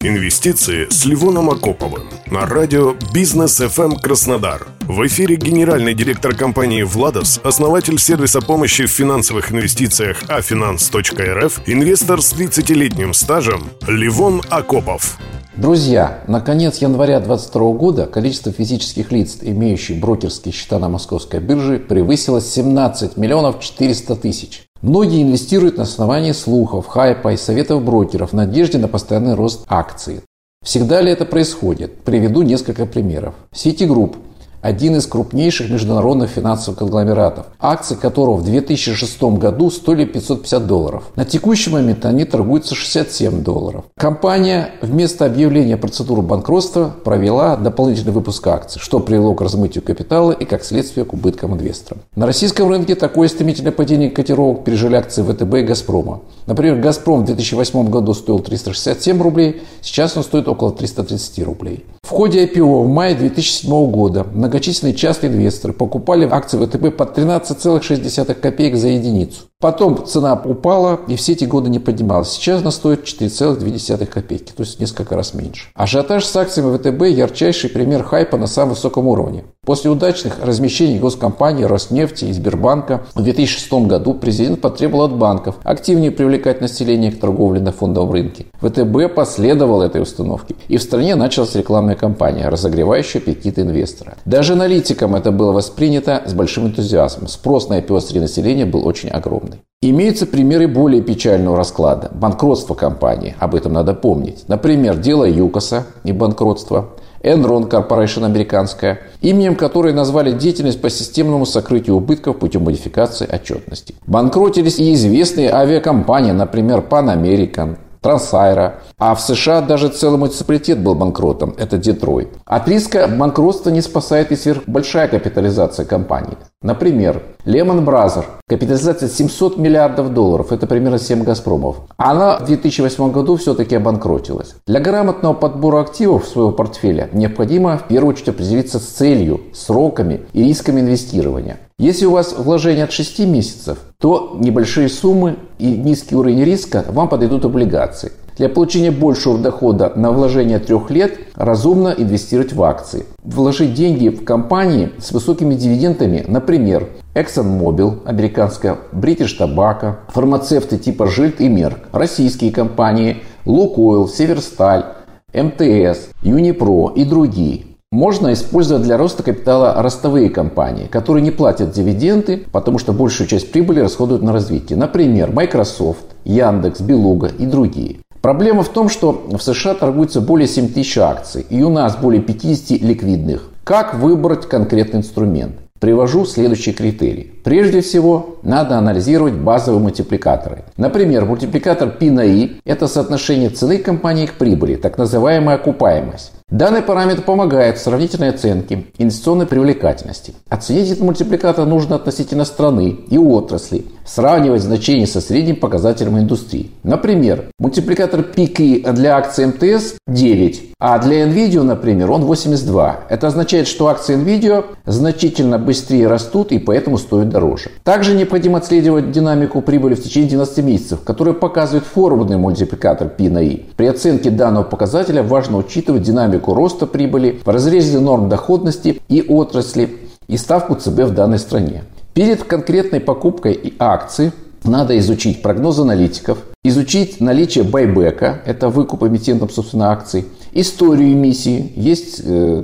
Инвестиции с Левоном Акоповым на радио «Бизнес-ФМ Краснодар». В эфире генеральный директор компании «ВЛАДОС», основатель сервиса помощи в финансовых инвестициях Афинанс.РФ, инвестор с 30-летним стажем Левон Акопов. Друзья, на конец января 2022 года количество физических лиц, имеющих брокерские счета на московской бирже, превысило 17 миллионов 400 тысяч. Многие инвестируют на основании слухов, хайпа и советов брокеров в надежде на постоянный рост акций. Всегда ли это происходит? Приведу несколько примеров. City Group – один из крупнейших международных финансовых конгломератов, акции которого в 2006 году стоили $550. На текущий момент они торгуются $67. Компания вместо объявления процедуры банкротства провела дополнительный выпуск акций, что привело к размытию капитала и, как следствие, к убыткам инвесторам. На российском рынке такое стремительное падение котировок пережили акции ВТБ и Газпрома. Например, Газпром в 2008 году стоил 367 рублей, сейчас он стоит около 330 рублей. В ходе IPO в мае 2007 года многочисленные частные инвесторы покупали акции ВТБ по 13,6 копеек за единицу. Потом цена упала и все эти годы не поднималась. Сейчас она стоит 4,2 копейки, то есть несколько раз меньше. Ажиотаж с акциями ВТБ – ярчайший пример хайпа на самом высоком уровне. После удачных размещений госкомпаний Роснефти и Сбербанка в 2006 году президент потребовал от банков активнее привлекать население к торговле на фондовом рынке. ВТБ последовал этой установке, и в стране началась рекламная кампания, разогревающая аппетит инвестора. Даже аналитикам это было воспринято с большим энтузиазмом. Спрос на IPO среди населения был очень огромный. Имеются примеры более печального расклада – банкротство компании, об этом надо помнить. Например, дело ЮКОСа и банкротство, Enron Corporation американская, именем которой назвали деятельность по системному сокрытию убытков путем модификации отчетности. Банкротились и известные авиакомпании, например, Pan American, Трансаэра, а в США даже целый муниципалитет был банкротом, это Детройт. От риска банкротства не спасает и сверхбольшая капитализация компании. Например, Lemon Brothers, капитализация $700 миллиардов, это примерно 7 Газпромов. Она в 2008 году все-таки обанкротилась. Для грамотного подбора активов своего портфеля необходимо в первую очередь определиться с целью, сроками и рисками инвестирования. Если у вас вложение от 6 месяцев, то небольшие суммы и низкий уровень риска вам подойдут облигации. Для получения большего дохода на вложение 3 лет разумно инвестировать в акции. Вложить деньги в компании с высокими дивидендами, например, ExxonMobil, американская, British Tobacco, фармацевты типа Гилд и Мерк, российские компании, Лукойл, Северсталь, МТС, Юнипро и другие. Можно использовать для роста капитала ростовые компании, которые не платят дивиденды, потому что большую часть прибыли расходуют на развитие. Например, Microsoft, Яндекс, Белуга и другие. Проблема в том, что в США торгуется более 7 тысяч акций и у нас более 50 ликвидных. Как выбрать конкретный инструмент? Привожу следующие критерии. Прежде всего, надо анализировать базовые мультипликаторы. Например, мультипликатор P на I – это соотношение цены компании к прибыли, так называемая окупаемость. Данный параметр помогает в сравнительной оценке инвестиционной привлекательности. Оценить этот мультипликатор нужно относительно страны и отрасли, сравнивать значения со средним показателем индустрии. Например, мультипликатор PK для акций МТС 9, а для Nvidia, например, он 82. Это означает, что акции Nvidia значительно быстрее растут и поэтому стоят дороже. Также необходимо отслеживать динамику прибыли в течение 12 месяцев, которая показывает форвардный мультипликатор P на I. При оценке данного показателя важно учитывать динамику роста прибыли в разрезе норм доходности и отрасли и ставку ЦБ в данной стране. Перед конкретной покупкой и акции надо изучить прогнозы аналитиков, изучить наличие байбека, это выкуп эмитентом собственно акций, историю эмиссии. Есть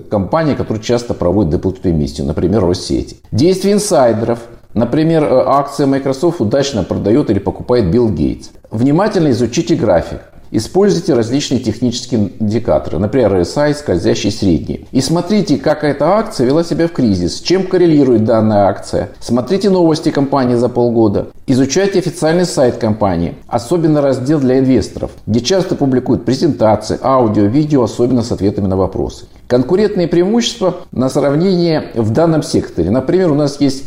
компании, которые часто проводят дополнительную эмиссию, например, Россети. Действия инсайдеров. Например, акция Microsoft удачно продает или покупает Билл Гейтс. Внимательно изучите график. Используйте различные технические индикаторы, например, RSI, скользящие средние. И смотрите, как эта акция вела себя в кризис, с чем коррелирует данная акция. Смотрите новости компании за полгода. Изучайте официальный сайт компании, особенно раздел для инвесторов, где часто публикуют презентации, аудио, видео, особенно с ответами на вопросы. Конкурентные преимущества на сравнение в данном секторе. Например, у нас есть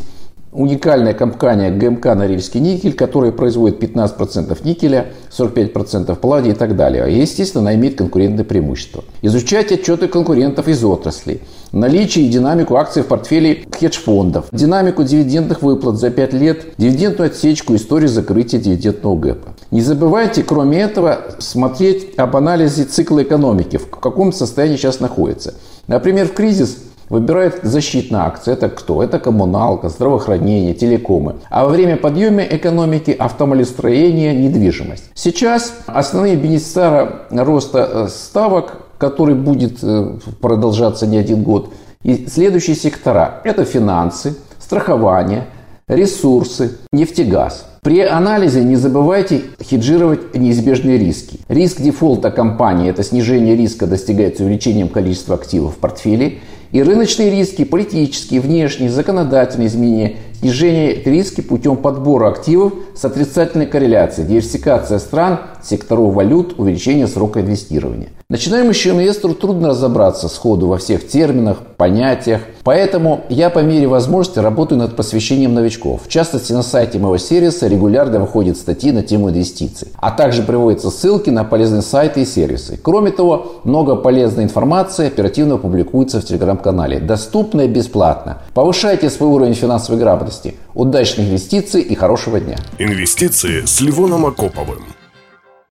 уникальная компания ГМК «Норильский никель», которая производит 15% никеля, 45% палладия и так далее. И, естественно, она имеет конкурентное преимущество. Изучать отчеты конкурентов из отрасли, наличие и динамику акций в портфеле хедж-фондов, динамику дивидендных выплат за 5 лет, дивидендную отсечку, историю закрытия дивидендного гэпа. Не забывайте, кроме этого, смотреть об анализе цикла экономики, в каком состоянии сейчас находится. Например, в кризис выбирают защитные акции. Это кто? Это коммуналка, здравоохранение, телекомы. А во время подъема экономики автомобилестроение, недвижимость. Сейчас основные бенефициары роста ставок, который будет продолжаться не один год, и следующие сектора. Это финансы, страхование, ресурсы, нефтегаз. При анализе не забывайте хеджировать неизбежные риски. Риск дефолта компании – это снижение риска достигается увеличением количества активов в портфеле. И рыночные риски, политические, внешние, законодательные изменения, снижение риски путем подбора активов с отрицательной корреляцией, диверсификация стран, секторов валют, увеличение срока инвестирования. Начинающему инвестору трудно разобраться сходу во всех терминах, понятиях, поэтому я по мере возможности работаю над посвящением новичков. В частности, на сайте моего сервиса регулярно выходят статьи на тему инвестиций, а также приводятся ссылки на полезные сайты и сервисы. Кроме того, много полезной информации оперативно публикуется в телеграм-канале, доступно и бесплатно. Повышайте свой уровень финансовой грамотности. Удачных инвестиций и хорошего дня! Инвестиции с Левоном Акоповым.